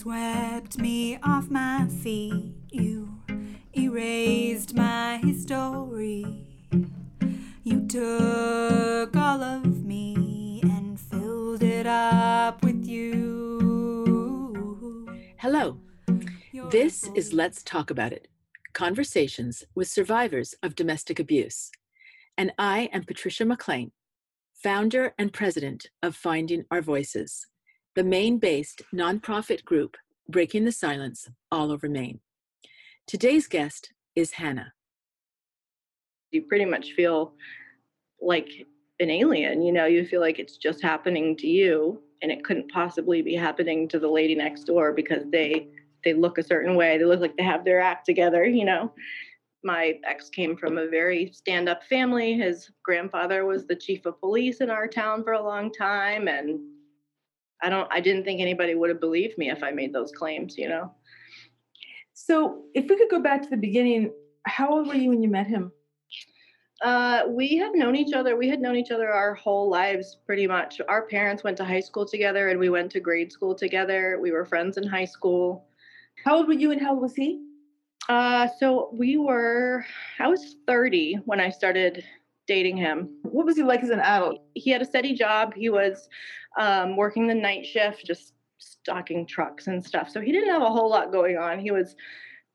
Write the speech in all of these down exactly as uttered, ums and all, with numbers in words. swept me off my feet. You erased my story. You took all of me and filled it up with you. Hello. This is Let's Talk About It, Conversations with Survivors of Domestic Abuse. And I am Patricia McLean, founder and president of Finding Our Voices, the Maine-based nonprofit group Breaking the Silence all over Maine. Today's guest is Hannah. You pretty much feel like an alien, you know, you feel like it's just happening to you, and it couldn't possibly be happening to the lady next door because they they look a certain way, they look like they have their act together, you know. My ex came from a very stand-up family. His grandfather was the chief of police in our town for a long time, and I don't, I didn't think anybody would have believed me if I made those claims, you know. So if we could go back to the beginning, how old were you when you met him? Uh, we have known each other. We had known each other our whole lives, pretty much. Our parents went to high school together, and we went to grade school together. We were friends in high school. How old were you and how old was he? Uh, so we were, I was thirty when I started dating him. What was he like as an adult? He had a steady job. He was um, working the night shift, just stocking trucks and stuff. So he didn't have a whole lot going on. He was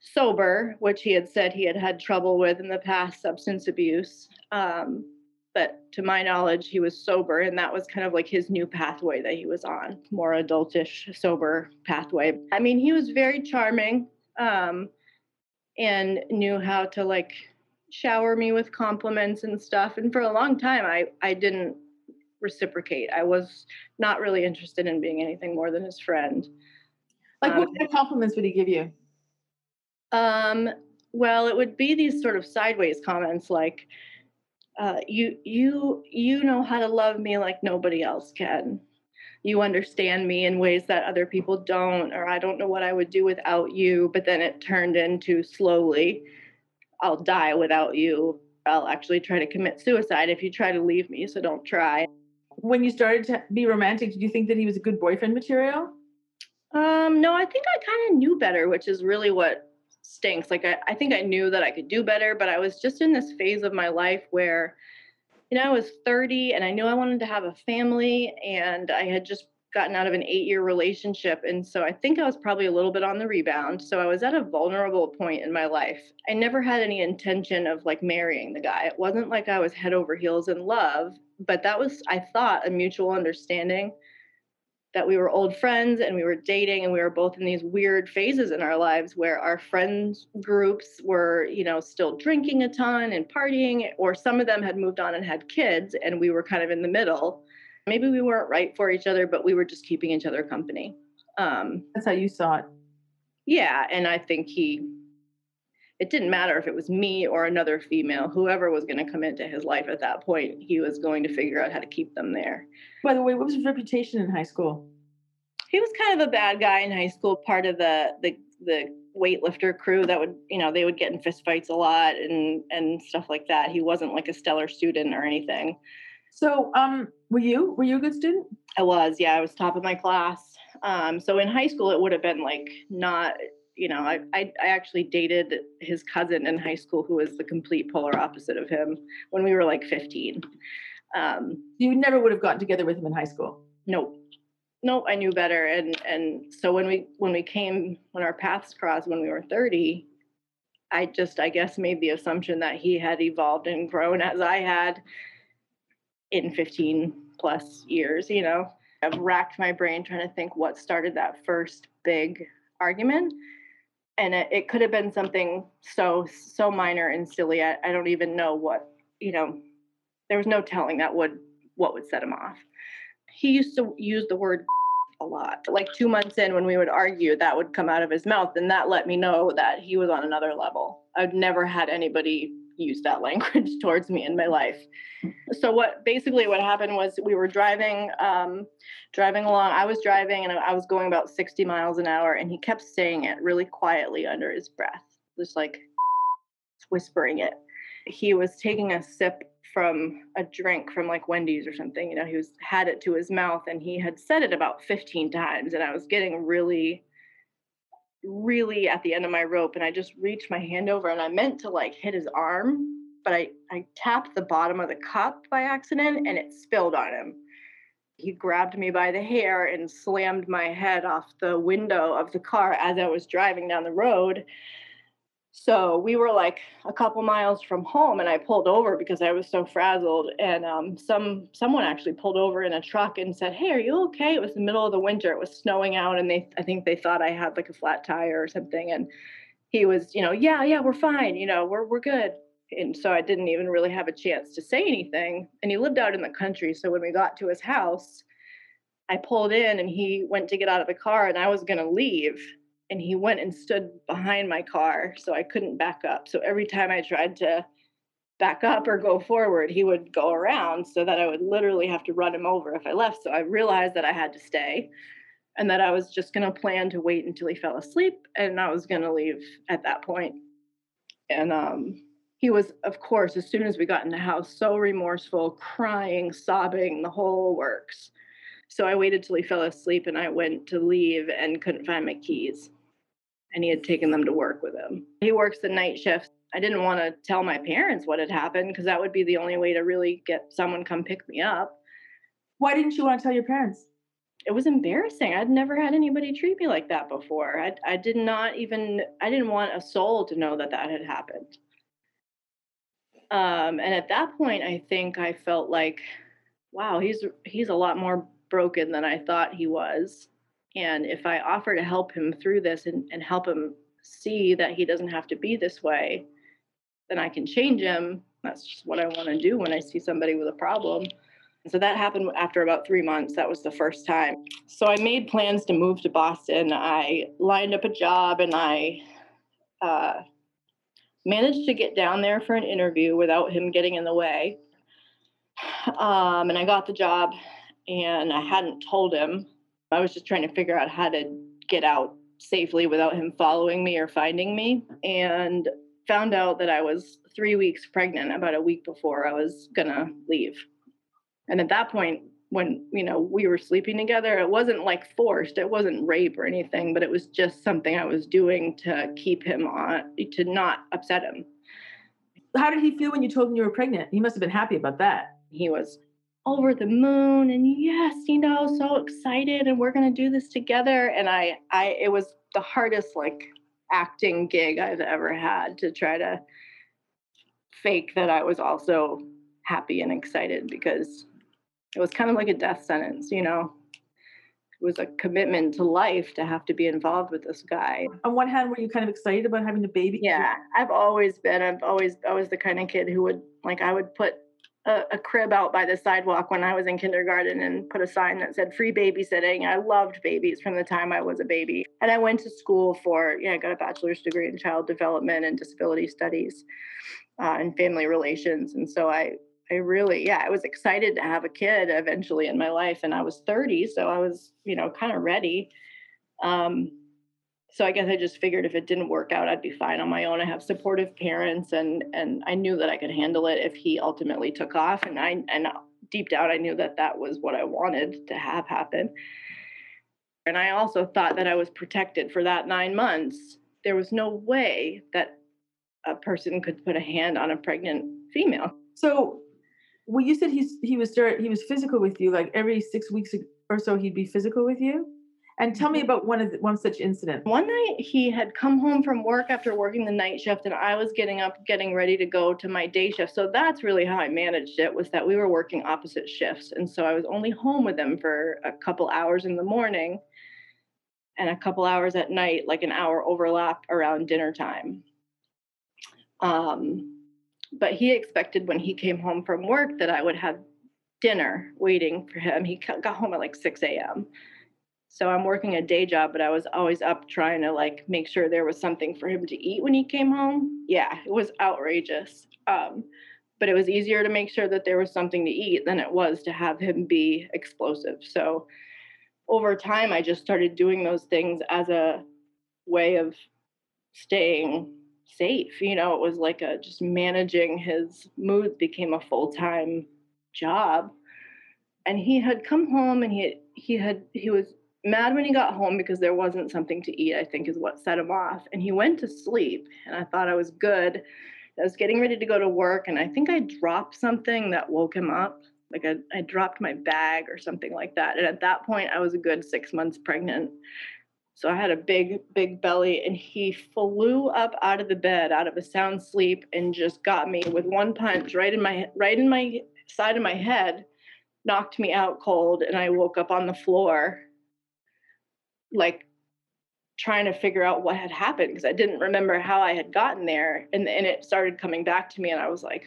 sober, which he had said he had had trouble with in the past, substance abuse. Um, but to my knowledge, he was sober, and that was kind of like his new pathway that he was on, more adultish, sober pathway. I mean, he was very charming um, and knew how to like shower me with compliments and stuff. And for a long time, I, I didn't reciprocate. I was not really interested in being anything more than his friend. Like um, what kind of compliments would he give you? Um, well, it would be these sort of sideways comments like, uh, you, you, you know how to love me like nobody else can. You understand me in ways that other people don't, or I don't know what I would do without you. But then it turned into slowly, I'll die without you. I'll actually try to commit suicide if you try to leave me, so don't try. When you started to be romantic, did you think that he was a good boyfriend material? Um, no, I think I kind of knew better, which is really what stinks. Like, I, I think I knew that I could do better, but I was just in this phase of my life where, you know, I was thirty and I knew I wanted to have a family, and I had just gotten out of an eight-year relationship, and so I think I was probably a little bit on the rebound. So I was at a vulnerable point in my life. I never had any intention of like marrying the guy. It wasn't like I was head over heels in love, but that was, I thought, a mutual understanding that we were old friends and we were dating, and we were both in these weird phases in our lives where our friends groups were, you know, still drinking a ton and partying, or some of them had moved on and had kids, and we were kind of in the middle. Maybe we weren't right for each other, but we were just keeping each other company. Um, That's how you saw it. Yeah. And I think he, it didn't matter if it was me or another female, whoever was going to come into his life at that point, he was going to figure out how to keep them there. By the way, what was his reputation in high school? He was kind of a bad guy in high school, part of the, the, the weightlifter crew that would, you know, they would get in fistfights a lot and, and stuff like that. He wasn't like a stellar student or anything. So, um, were you, were you a good student? I was, yeah, I was top of my class. Um, so in high school, it would have been like not, you know, I, I, I actually dated his cousin in high school who was the complete polar opposite of him when we were like fifteen. Um, you never would have gotten together with him in high school? Nope. Nope. I knew better. And, and so when we, when we came, when our paths crossed, when we were thirty, I just, I guess, made the assumption that he had evolved and grown as I had in fifteen plus years, you know. I've racked my brain trying to think what started that first big argument. And it, it could have been something so, so minor and silly. I, I don't even know what, you know, there was no telling that would, what would set him off. He used to use the word a lot. Like two months in when we would argue, that would come out of his mouth. And that let me know that he was on another level. I've never had anybody use that language towards me in my life. So what basically what happened was we were driving, um, driving along. I was driving and I was going about sixty miles an hour, and he kept saying it really quietly under his breath, just like whispering it. He was taking a sip from a drink from like Wendy's or something. You know, he was had it to his mouth, and he had said it about fifteen times, and I was getting really really at the end of my rope, and I just reached my hand over, and I meant to like hit his arm, but I, I tapped the bottom of the cup by accident, and it spilled on him. He grabbed me by the hair and slammed my head off the window of the car as I was driving down the road. So we were like a couple miles from home, and I pulled over because I was so frazzled. And um, some someone actually pulled over in a truck and said, "Hey, are you okay?" It was the middle of the winter. It was snowing out, and they I think they thought I had like a flat tire or something. And he was, you know, yeah, yeah, we're fine. You know, we're we're good. And so I didn't even really have a chance to say anything. And he lived out in the country. So when we got to his house, I pulled in and he went to get out of the car and I was going to leave. And he went and stood behind my car. So I couldn't back up. So every time I tried to back up or go forward, he would go around so that I would literally have to run him over if I left. So I realized that I had to stay and that I was just going to plan to wait until he fell asleep. And I was going to leave at that point. And, um, he was, of course, as soon as we got in the house, so remorseful, crying, sobbing, the whole works. So I waited till he fell asleep and I went to leave and couldn't find my keys. And he had taken them to work with him. He works the night shift. I didn't want to tell my parents what had happened because that would be the only way to really get someone come pick me up. Why didn't you want to tell your parents? It was embarrassing. I'd never had anybody treat me like that before. I, I did not even, I didn't want a soul to know that that had happened. Um, and at that point, I think I felt like, wow, he's he's a lot more broken than I thought he was. And if I offer to help him through this and, and help him see that he doesn't have to be this way, then I can change him. That's just what I want to do when I see somebody with a problem. And so that happened after about three months. That was the first time. So I made plans to move to Boston. I lined up a job and I... Uh, managed to get down there for an interview without him getting in the way. Um, and I got the job and I hadn't told him. I was just trying to figure out how to get out safely without him following me or finding me, and found out that I was three weeks pregnant about a week before I was gonna leave. And at that point, when, you know, we were sleeping together, it wasn't like forced, it wasn't rape or anything, but it was just something I was doing to keep him on, to not upset him. How did he feel when you told him you were pregnant? He must have been happy about that. He was over the moon and yes, you know, so excited and we're going to do this together. And I, I, it was the hardest like acting gig I've ever had to try to fake that I was also happy and excited, because it was kind of like a death sentence, you know. It was a commitment to life to have to be involved with this guy. On one hand, were you kind of excited about having a baby? Yeah, I've always been. I've always, I was the kind of kid who would, like, I would put a, a crib out by the sidewalk when I was in kindergarten and put a sign that said free babysitting. I loved babies from the time I was a baby. And I went to school for, yeah, I got a bachelor's degree in child development and disability studies uh, and family relations. And so I, I really, yeah, I was excited to have a kid eventually in my life, and I was thirty, so I was, you know, kind of ready. Um, so I guess I just figured if it didn't work out, I'd be fine on my own. I have supportive parents, and and I knew that I could handle it if he ultimately took off, and I and deep down, I knew that that was what I wanted to have happen. And I also thought that I was protected for that nine months. There was no way that a person could put a hand on a pregnant female. So. Well, you said he's, he was he was physical with you, like every six weeks or so he'd be physical with you. And tell me about one of the, one such incident. One night he had come home from work after working the night shift, and I was getting up, getting ready to go to my day shift. So that's really how I managed it, was that we were working opposite shifts. And so I was only home with him for a couple hours in the morning and a couple hours at night, like an hour overlap around dinner time. Um. But he expected when he came home from work that I would have dinner waiting for him. He got home at like six a.m. So I'm working a day job, but I was always up trying to like make sure there was something for him to eat when he came home. Yeah, it was outrageous. Um, but it was easier to make sure that there was something to eat than it was to have him be explosive. So over time, I just started doing those things as a way of staying safe. You know, it was like a just managing his mood became a full-time job. And he had come home and he he had he was mad when he got home because there wasn't something to eat, I think is what set him off. And he went to sleep, and I thought I was good. I was getting ready to go to work, and I think I dropped something that woke him up. Like I, I dropped my bag or something like that. And at that point, I was a good six months pregnant. So I had a big, big belly, and he flew up out of the bed, out of a sound sleep, and just got me with one punch right in my right in my side of my head, knocked me out cold, and I woke up on the floor, like trying to figure out what had happened because I didn't remember how I had gotten there. And, and it started coming back to me, and I was like,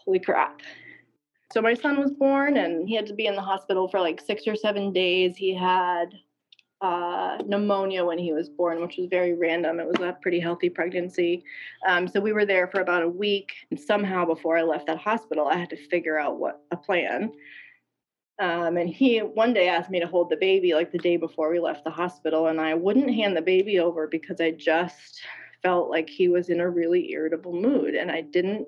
holy crap. So my son was born, and he had to be in the hospital for like six or seven days. He had uh, pneumonia when he was born, which was very random. It was a pretty healthy pregnancy. Um, so we were there for about a week. And somehow before I left that hospital, I had to figure out what a plan. Um, and he one day asked me to hold the baby like the day before we left the hospital. And I wouldn't hand the baby over because I just felt like he was in a really irritable mood. And I didn't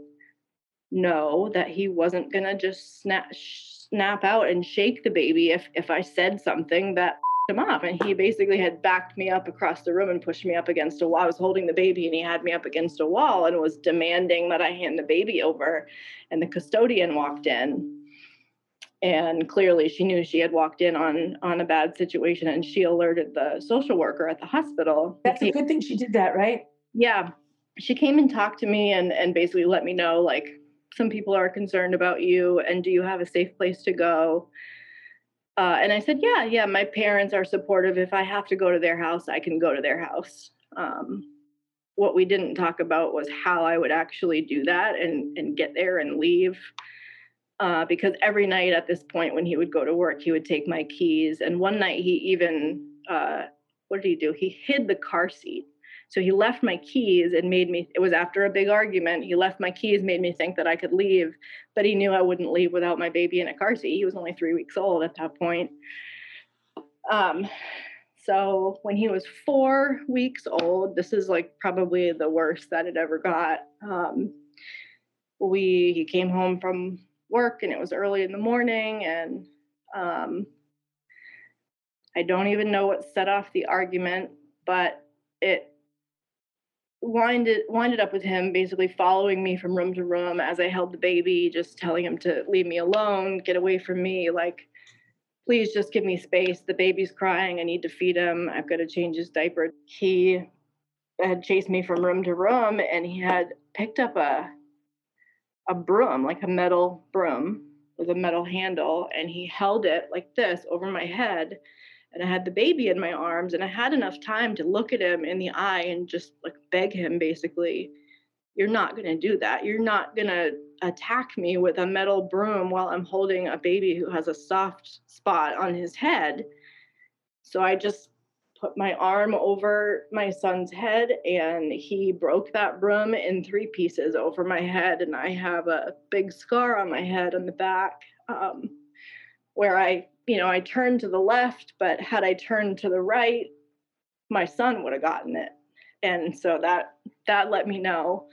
know that he wasn't going to just snap, snap out and shake the baby if, if I said something that him up. And he basically had backed me up across the room and pushed me up against a wall. I was holding the baby, and he had me up against a wall and was demanding that I hand the baby over. And the custodian walked in. And clearly she knew she had walked in on, on a bad situation, and she alerted the social worker at the hospital. That's a good thing she did that, right? Yeah. She came and talked to me and, and basically let me know, like, some people are concerned about you, and do you have a safe place to go? Uh, and I said, yeah, yeah, my parents are supportive. If I have to go to their house, I can go to their house. Um, what we didn't talk about was how I would actually do that and, and get there and leave. Uh, because every night at this point when he would go to work, he would take my keys. And one night he even, uh, what did he do? He hid the car seat. So he left my keys and made me, it was after a big argument, he left my keys, made me think that I could leave, but he knew I wouldn't leave without my baby in a car seat. He was only three weeks old at that point. Um, so when he was four weeks old, this is like probably the worst that it ever got. Um, we, he came home from work, and it was early in the morning, and um, I don't even know what set off the argument, but it winded winded up with him basically following me from room to room as I held the baby, just telling him to leave me alone, get away from me, like, please just give me space. The baby's crying. I need to feed him. I've got to change his diaper. He had chased me from room to room, and he had picked up a a broom, like a metal broom with a metal handle. And he held it like this over my head. And I had the baby in my arms, and I had enough time to look at him in the eye and just like beg him basically, you're not going to do that. You're not going to attack me with a metal broom while I'm holding a baby who has a soft spot on his head. So I just put my arm over my son's head, and he broke that broom in three pieces over my head. And I have a big scar on my head on the back um, where I, you know, I turned to the left, but had I turned to the right, my son would have gotten it. And so that, that let me know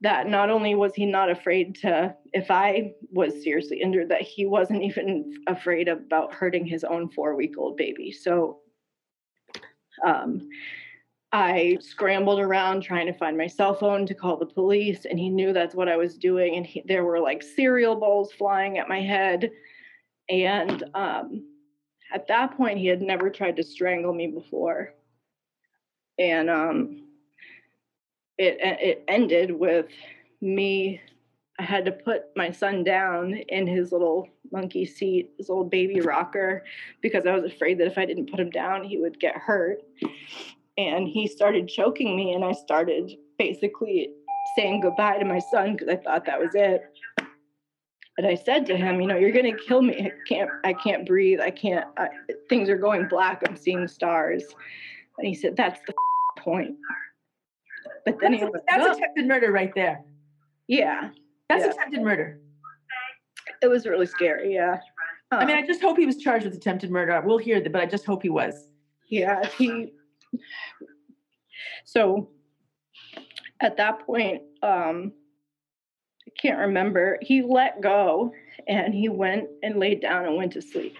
that not only was he not afraid to, if I was seriously injured, that he wasn't even afraid about hurting his own four-week-old baby. So Um, I scrambled around trying to find my cell phone to call the police, and he knew that's what I was doing. And he, there were like cereal bowls flying at my head. And um, at that point, he had never tried to strangle me before. And um, it it ended with me. I had to put my son down in his little monkey seat, his little baby rocker, because I was afraid that if I didn't put him down, he would get hurt. And he started choking me, and I started basically saying goodbye to my son because I thought that was it. And I said to him, you know, you're going to kill me. I can't, I can't breathe. I can't, I, things are going black. I'm seeing stars. And he said, that's the point. But then that's, he was, that's oh. attempted murder right there. Yeah. That's yeah. attempted murder. It was really scary, yeah. Uh, I mean, I just hope he was charged with attempted murder. We'll hear that, but I just hope he was. Yeah, he... So, at that point, um, I can't remember. He let go, and he went and laid down and went to sleep.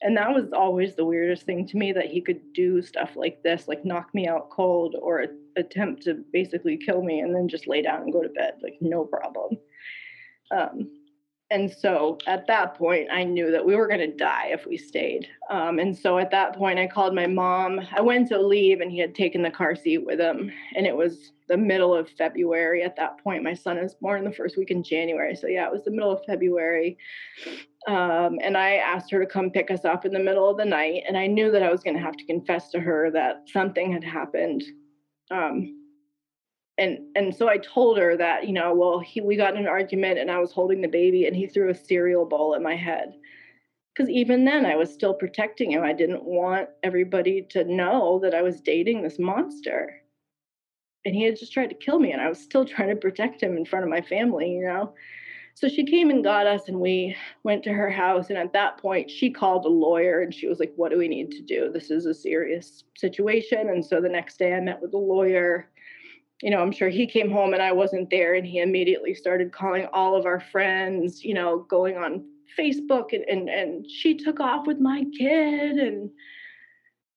And that was always the weirdest thing to me, that he could do stuff like this, like knock me out cold or attempt to basically kill me and then just lay down and go to bed, like no problem. Um, and so at that point, I knew that we were going to die if we stayed. Um, and so at that point, I called my mom. I went to leave and he had taken the car seat with him. And it was the middle of February at that point. My son was born the first week in January. So yeah, it was the middle of February. Um, and I asked her to come pick us up in the middle of the night. And I knew that I was going to have to confess to her that something had happened. Um, and, and so I told her that, you know, well, he, we got in an argument and I was holding the baby and he threw a cereal bowl at my head. Because even then I was still protecting him. I didn't want everybody to know that I was dating this monster. And he had just tried to kill me and I was still trying to protect him in front of my family, you know. So she came and got us and we went to her house. And at that point, she called a lawyer and she was like, what do we need to do? This is a serious situation. And so the next day I met with the lawyer. You know, I'm sure he came home and I wasn't there. And he immediately started calling all of our friends, you know, going on Facebook. And, and, and she took off with my kid and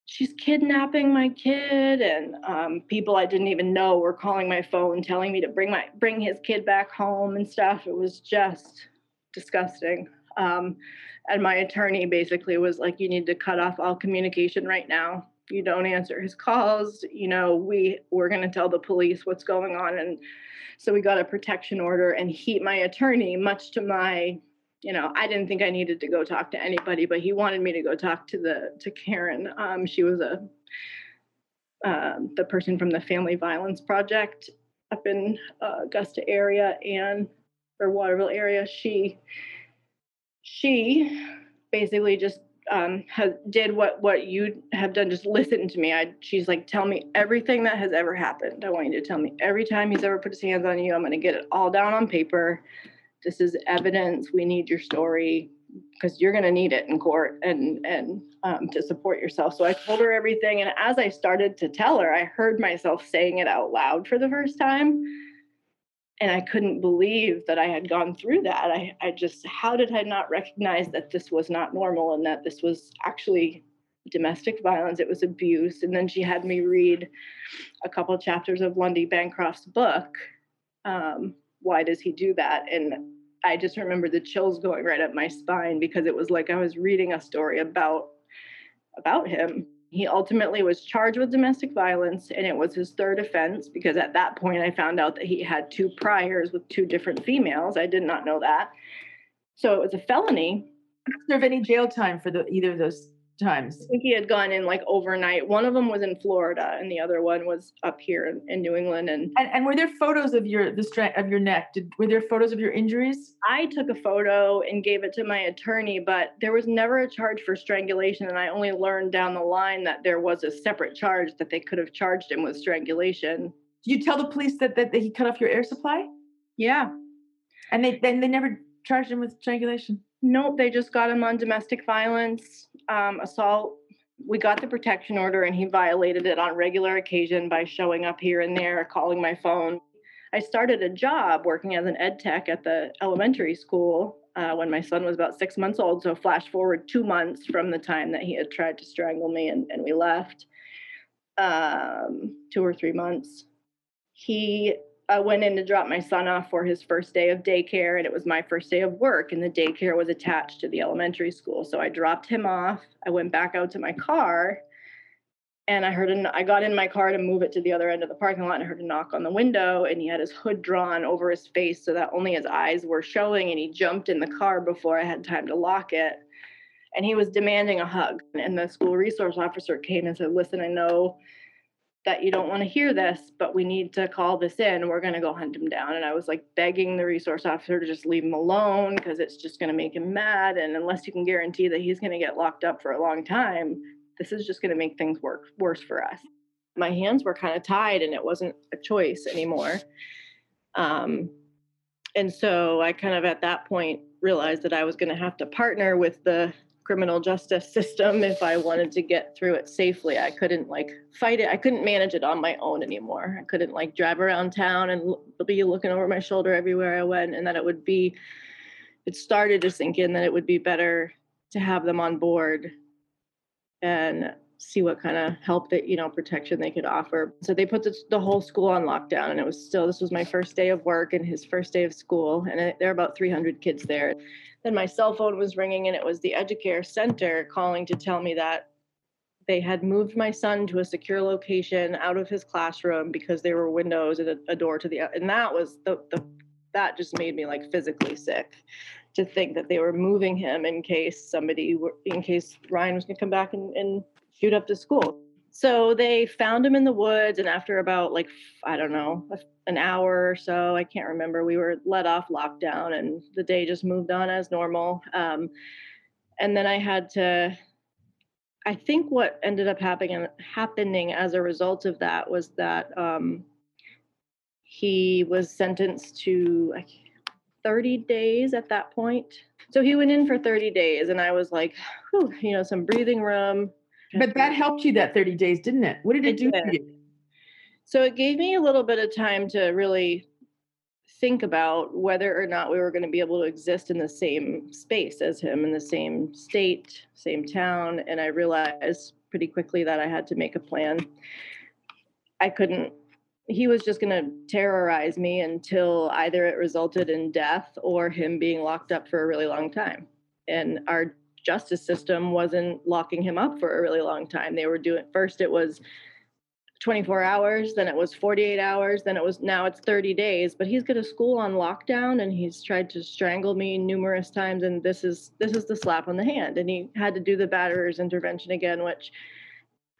she's kidnapping my kid. And um, people I didn't even know were calling my phone, telling me to bring my bring his kid back home and stuff. It was just disgusting. Um, and my attorney basically was like, you need to cut off all communication right now. You don't answer his calls. You know, we we're going to tell the police what's going on. And so we got a protection order. And he, my attorney, much to my, you know, I didn't think I needed to go talk to anybody, but he wanted me to go talk to the to Karen. Um, she was a uh, the person from the Family Violence Project up in uh, Augusta area and or Waterville area. She she basically just um, has, did what what you have done. Just listen to me. I she's like, tell me everything that has ever happened. I want you to tell me every time he's ever put his hands on you. I'm going to get it all down on paper. This is evidence. We need your story because you're going to need it in court and, and um, to support yourself. So I told her everything. And as I started to tell her, I heard myself saying it out loud for the first time. And I couldn't believe that I had gone through that. I, I just, how did I not recognize that this was not normal and that this was actually domestic violence? It was abuse. And then she had me read a couple of chapters of Lundy Bancroft's book, um, Why Does He Do That? And I just remember the chills going right up my spine because it was like I was reading a story about, about him. He ultimately was charged with domestic violence, and it was his third offense because at that point I found out that he had two priors with two different females. I did not know that. So it was a felony. Did he serve any jail time for the, either of those times? I think he had gone in like overnight. One of them was in Florida and the other one was up here in, in New England. And, and and were there photos of your the strength of your neck? Did were there photos of your injuries? I took a photo and gave it to my attorney, but there was never a charge for strangulation. And I only learned down the line that there was a separate charge that they could have charged him with strangulation. Did you tell the police that, that, that he cut off your air supply? Yeah. And they then they never charged him with strangulation? Nope, they just got him on domestic violence, um, assault. We got the protection order and he violated it on regular occasion by showing up here and there, calling my phone. I started a job working as an ed tech at the elementary school uh, when my son was about six months old. So flash forward two months from the time that he had tried to strangle me and, and we left, um, two or three months. He... I went in to drop my son off for his first day of daycare, and it was my first day of work, and the daycare was attached to the elementary school. So I dropped him off. I went back out to my car, and I heard an, I got in my car to move it to the other end of the parking lot, and I heard a knock on the window, and he had his hood drawn over his face so that only his eyes were showing, and he jumped in the car before I had time to lock it, and he was demanding a hug. And the school resource officer came and said, listen, I know that you don't want to hear this, but we need to call this in. We're going to go hunt him down. And I was like begging the resource officer to just leave him alone because it's just going to make him mad. And unless you can guarantee that he's going to get locked up for a long time, this is just going to make things work worse for us. My hands were kind of tied and it wasn't a choice anymore. Um, and so I kind of at that point realized that I was going to have to partner with the criminal justice system if I wanted to get through it safely. I couldn't like fight it. I couldn't manage it on my own anymore. I couldn't like drive around town and l- be looking over my shoulder everywhere I went, and that it would be, it started to sink in that it would be better to have them on board and see what kind of help that, you know, protection they could offer. So they put the, the whole school on lockdown, and it was still, this was my first day of work and his first day of school. And it, there are about three hundred kids there. Then my cell phone was ringing, and it was the Educare Center calling to tell me that they had moved my son to a secure location out of his classroom because there were windows and a, a door to the, and that was the, the, that just made me like physically sick to think that they were moving him in case somebody were, in case Ryan was going to come back and, and shoot up the school. So they found him in the woods. And after about like, I don't know, an hour or so, I can't remember, we were let off lockdown and the day just moved on as normal. Um, and then I had to, I think what ended up happening happening as a result of that was that um, he was sentenced to thirty days at that point. So he went in for thirty days, and I was like, whew, you know, some breathing room. But that helped you, that thirty days, didn't it? What did it, it do did. for you? So it gave me a little bit of time to really think about whether or not we were going to be able to exist in the same space as him, in the same state, same town. And I realized pretty quickly that I had to make a plan. I couldn't, he was just going to terrorize me until either it resulted in death or him being locked up for a really long time. And our justice system wasn't locking him up for a really long time. They were doing, first it was twenty-four hours, then it was forty-eight hours, then it was, now it's thirty days, but he's got a school on lockdown, and he's tried to strangle me numerous times. And this is, this is the slap on the hand. And he had to do the batterer's intervention again, which,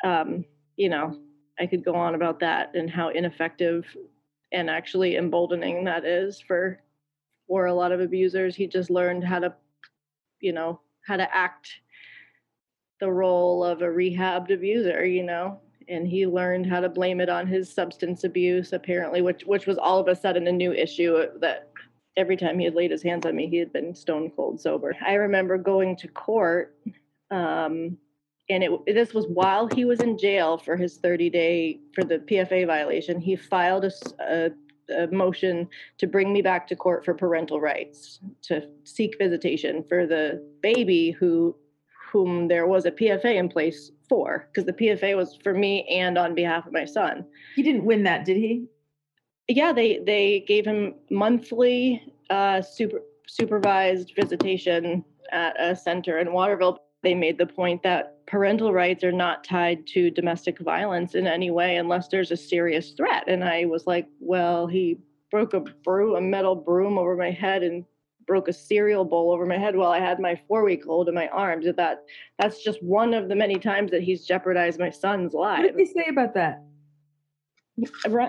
um, you know, I could go on about that and how ineffective and actually emboldening that is for, for a lot of abusers. He just learned how to, you know, how to act the role of a rehabbed abuser, you know, and he learned how to blame it on his substance abuse, apparently, which which was all of a sudden a new issue, that every time he had laid his hands on me, he had been stone cold sober. I remember going to court, um, and it this was while he was in jail for his thirty-day, for the P F A violation. He filed a, a a motion to bring me back to court for parental rights, to seek visitation for the baby who, whom there was a P F A in place for, because the P F A was for me and on behalf of my son. He didn't win that, did he? Yeah, they, they gave him monthly uh, super, supervised visitation at a center in Waterville. They made the point that parental rights are not tied to domestic violence in any way unless there's a serious threat. And I was like, well, he broke a broom, a metal broom over my head and broke a cereal bowl over my head while I had my four-week-old in my arms. That, that's just one of the many times that he's jeopardized my son's life. What did they say about that?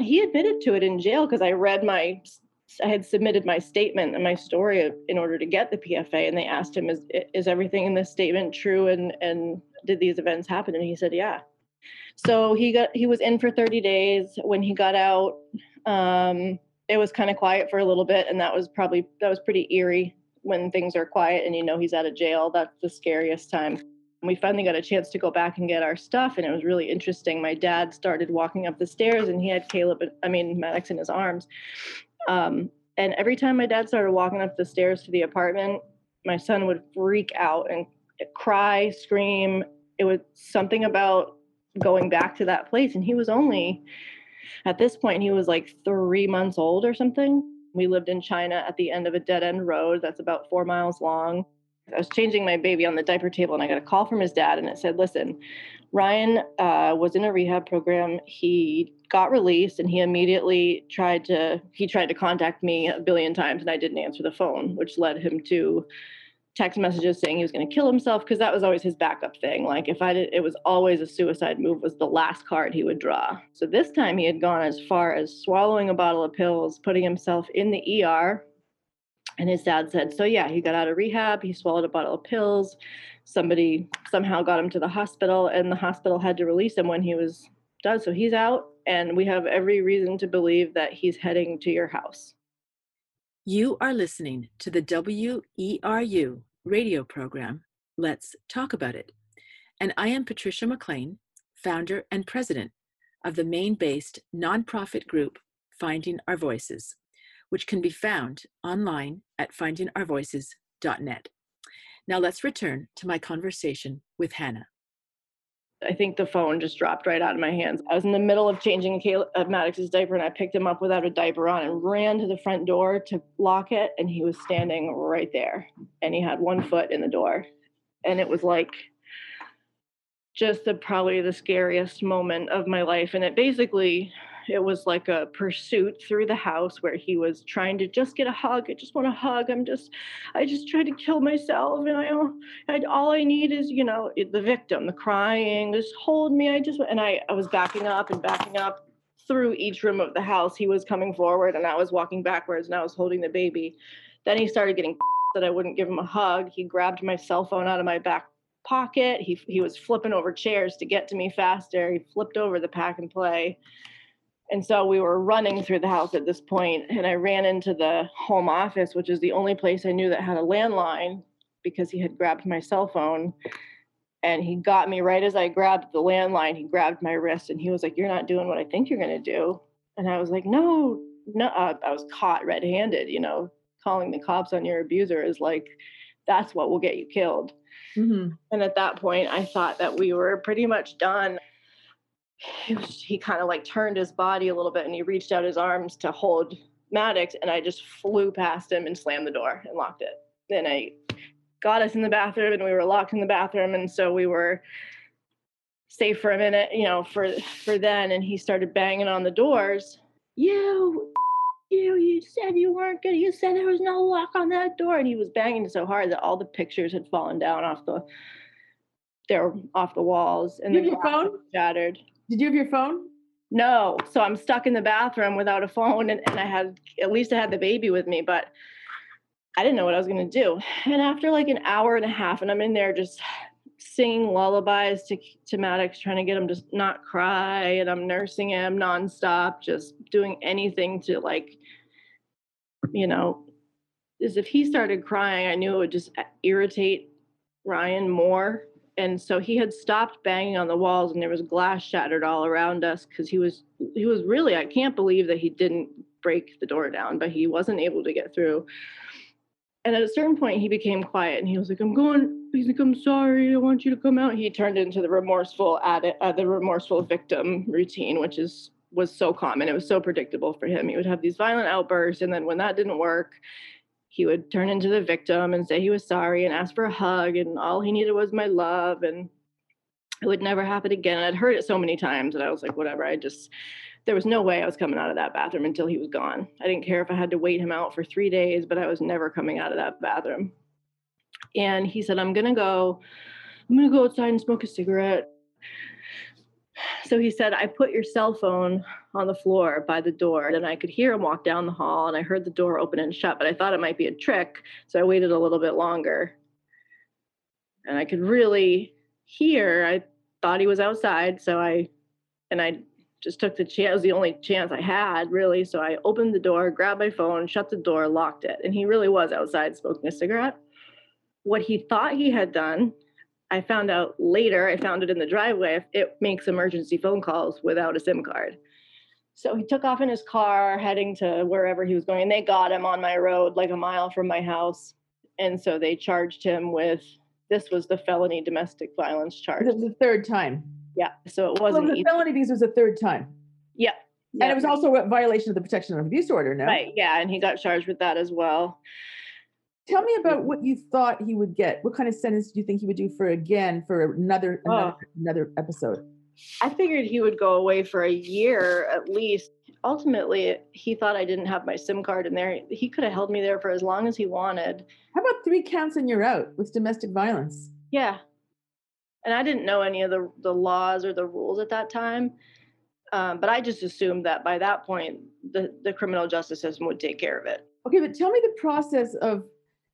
He admitted to it in jail because I read my... I had submitted my statement and my story in order to get the P F A, and they asked him, is is everything in this statement true, and and did these events happen? And he said, yeah. So he got he was in for thirty days. When he got out, um, it was kind of quiet for a little bit, and that was probably, that was pretty eerie when things are quiet and you know he's out of jail. That's the scariest time. We finally got a chance to go back and get our stuff, and it was really interesting. My dad started walking up the stairs, and he had Caleb, I mean, Maddox in his arms. Um, and every time my dad started walking up the stairs to the apartment, my son would freak out and cry, scream. It was something about going back to that place. And he was only, at this point, he was like three months old or something. We lived in China at the end of a dead end road that's about four miles long. I was changing my baby on the diaper table, and I got a call from his dad, and it said, listen, Ryan uh, was in a rehab program. He got released, and he immediately tried to, he tried to contact me a billion times, and I didn't answer the phone, which led him to text messages saying he was going to kill himself, because that was always his backup thing. Like if I did, it was always a suicide move was the last card he would draw. So this time he had gone as far as swallowing a bottle of pills, putting himself in the E R. And his dad said, so yeah, he got out of rehab, he swallowed a bottle of pills, somebody somehow got him to the hospital, and the hospital had to release him when he was done. So he's out, and we have every reason to believe that he's heading to your house. You are listening to the W E R U radio program, Let's Talk About It. And I am Patricia McLean, founder and president of the Maine-based nonprofit group, Finding Our Voices, which can be found online at finding our voices dot net. Now let's return to my conversation with Hannah. I think the phone just dropped right out of my hands. I was in the middle of changing Caleb, uh, Maddox's diaper, and I picked him up without a diaper on and ran to the front door to lock it, and he was standing right there, and he had one foot in the door. And it was like just the, probably the scariest moment of my life. And it basically, it was like a pursuit through the house where he was trying to just get a hug. I just want a hug. I'm just, I just tried to kill myself. And I, I all I need is, you know, the victim, the crying, just hold me. I just, and I, I was backing up and backing up through each room of the house. He was coming forward and I was walking backwards and I was holding the baby. Then he started getting that I wouldn't give him a hug. He grabbed my cell phone out of my back pocket. He, he was flipping over chairs to get to me faster. He flipped over the pack and play. And so we were running through the house at this point, and I ran into the home office, which is the only place I knew that had a landline, because he had grabbed my cell phone. And he got me right as I grabbed the landline. He grabbed my wrist and he was like, "You're not doing what I think you're going to do." And I was like, no, no, uh, I was caught red-handed, you know, calling the cops on your abuser is like, that's what will get you killed. Mm-hmm. And at that point, I thought that we were pretty much done. He, he kind of like turned his body a little bit and he reached out his arms to hold Maddox. And I just flew past him and slammed the door and locked it. Then I got us in the bathroom and we were locked in the bathroom. And so we were safe for a minute, you know, for, for then. And he started banging on the doors. You... You, you said you weren't good. You said there was no lock on that door. And he was banging so hard that all the pictures had fallen down off the, there off the walls. And did you have your phone? Shattered. Did you have your phone? No. So I'm stuck in the bathroom without a phone. And, and I had, at least I had the baby with me, but I didn't know what I was going to do. And after like an hour and a half, and I'm in there just singing lullabies to, to Maddox, trying to get him to not cry. And I'm nursing him nonstop, just doing anything to like, you know, as if he started crying, I knew it would just irritate Ryan more. And so he had stopped banging on the walls and there was glass shattered all around us. Cause he was, he was really, I can't believe that he didn't break the door down, but he wasn't able to get through. And at a certain point, he became quiet and he was like, I'm going, he's like, I'm sorry, I want you to come out. He turned into the remorseful addict, uh, the remorseful victim routine, which is, was so common. It was so predictable for him. He would have these violent outbursts. And then when that didn't work, he would turn into the victim and say he was sorry and ask for a hug. And all he needed was my love. And it would never happen again. And I'd heard it so many times that I was like, whatever, I just... There was no way I was coming out of that bathroom until he was gone. I didn't care if I had to wait him out for three days, but I was never coming out of that bathroom. And he said, I'm going to go, I'm going to go outside and smoke a cigarette. So he said, I put your cell phone on the floor by the door, and I could hear him walk down the hall, and I heard the door open and shut, but I thought it might be a trick. So I waited a little bit longer, and I could really hear, I thought he was outside. So I, and I, just took the chance. It was the only chance I had, really. So I opened the door, grabbed my phone, shut the door, locked it. And he really was outside smoking a cigarette. What he thought he had done, I found out later, I found it in the driveway, it makes emergency phone calls without a SIM card. So he took off in his car, heading to wherever he was going. And they got him on my road, like a mile from my house. And so they charged him with, this was the felony domestic violence charge. This is the third time. Yeah, so it wasn't well, it was a felony because it was the third time. Yeah. yeah. And it was also a violation of the Protection of Abuse Order, no? Right, yeah, and he got charged with that as well. Tell me about what you thought he would get. What kind of sentence do you think he would do for, again, for another another, oh. another episode? I figured he would go away for a year at least. Ultimately, he thought I didn't have my SIM card in there. He could have held me there for as long as he wanted. How about three counts and you're out with domestic violence? Yeah. And I didn't know any of the, the laws or the rules at that time. Um, but I just assumed that by that point, the, the criminal justice system would take care of it. Okay, but tell me the process of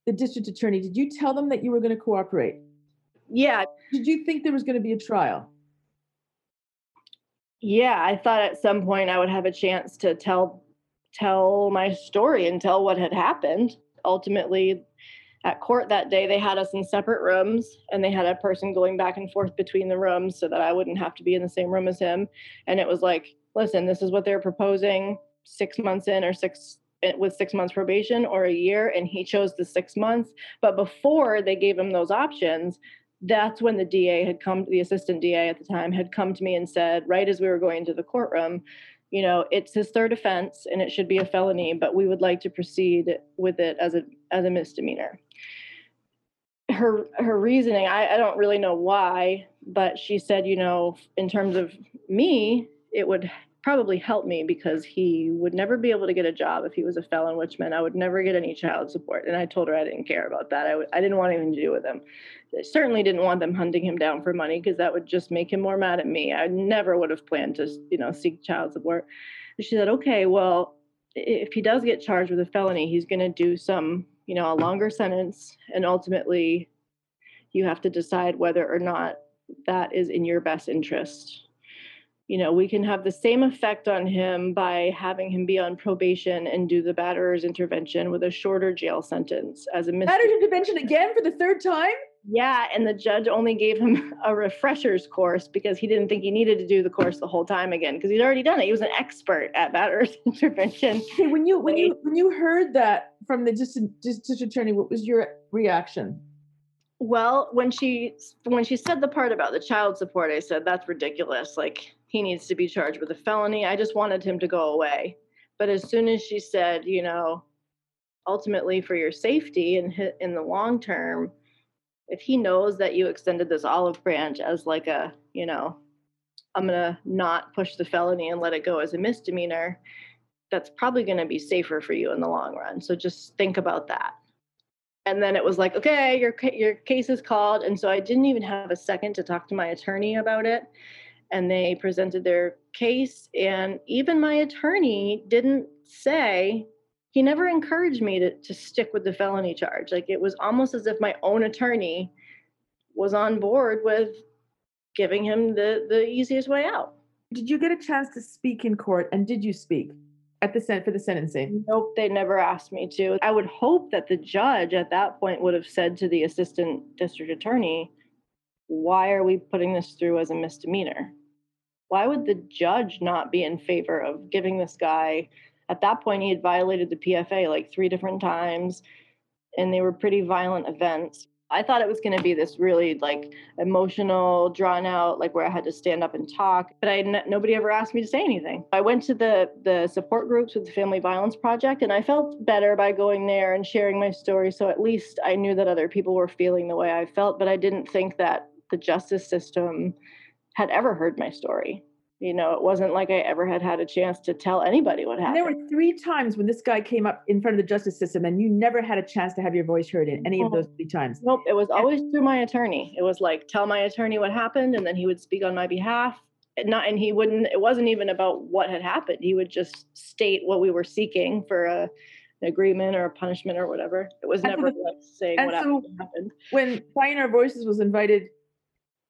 the district attorney. Did you tell them that you were going to cooperate? Yeah. Did you think there was going to be a trial? Yeah, I thought at some point I would have a chance to tell tell my story and tell what had happened. Ultimately, at court that day, they had us in separate rooms and they had a person going back and forth between the rooms so that I wouldn't have to be in the same room as him. And it was like, listen, this is what they're proposing six months in or six with six months probation or a year, and he chose the six months. But before they gave him those options, that's when the D A had come, the assistant D A at the time had come to me and said, right as we were going into the courtroom, you know, it's his third offense and it should be a felony, but we would like to proceed with it as a as a misdemeanor. Her her reasoning, I, I don't really know why, but she said, you know, in terms of me, it would probably help me because he would never be able to get a job if he was a felon, which meant I would never get any child support. And I told her I didn't care about that. I, w- I didn't want anything to do with him. I certainly didn't want them hunting him down for money because that would just make him more mad at me. I never would have planned to, you know, seek child support. And she said, okay, well, if he does get charged with a felony, he's going to do some, you know, a longer sentence. And ultimately, you have to decide whether or not that is in your best interest. You know, we can have the same effect on him by having him be on probation and do the batterer's intervention with a shorter jail sentence as a misdemeanor. Batterer's intervention again for the third time? Yeah, and the judge only gave him a refresher's course because he didn't think he needed to do the course the whole time again because he'd already done it. He was an expert at batterer's intervention. Okay, when you when you when you heard that from the district, district attorney, what was your reaction? Well, when she when she said the part about the child support, I said, that's ridiculous. Like, he needs to be charged with a felony. I just wanted him to go away. But as soon as she said, you know, ultimately for your safety and in the long term, if he knows that you extended this olive branch as like a, you know, I'm going to not push the felony and let it go as a misdemeanor, that's probably going to be safer for you in the long run. So just think about that. And then it was like, okay, your your case is called. And so I didn't even have a second to talk to my attorney about it. And they presented their case, and even my attorney didn't say, he never encouraged me to, to stick with the felony charge. Like, it was almost as if my own attorney was on board with giving him the, the easiest way out. Did you get a chance to speak in court, and did you speak at the sen- for the sentencing? Nope, they never asked me to. I would hope that the judge at that point would have said to the assistant district attorney, why are we putting this through as a misdemeanor? Why would the judge not be in favor of giving this guy, at that point he had violated the P F A like three different times, and they were pretty violent events. I thought it was going to be this really like emotional, drawn out, like where I had to stand up and talk, but I n- nobody ever asked me to say anything. I went to the the support groups with the Family Violence Project, and I felt better by going there and sharing my story, so at least I knew that other people were feeling the way I felt, but I didn't think that the justice system had ever heard my story. You know, it wasn't like I ever had had a chance to tell anybody what happened. And there were three times when this guy came up in front of the justice system, and you never had a chance to have your voice heard in any of those three times. Nope. It was always through my attorney. It was like, tell my attorney what happened, and then he would speak on my behalf. And not, and he wouldn't, it wasn't even about what had happened. He would just state what we were seeking for a, an agreement or a punishment or whatever. It was and never so, like saying what so happened. When Finding Our Voices was invited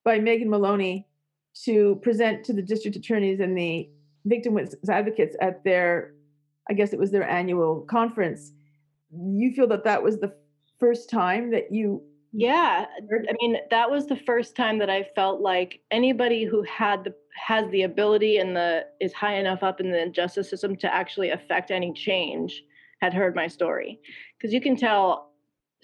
by Megan Maloney to present to the district attorneys and the victim advocates at their, I guess it was their annual conference, you feel that that was the first time that you... Yeah. I mean, that was the first time that I felt like anybody who had the, has the ability and the is high enough up in the justice system to actually affect any change had heard my story. Because you can tell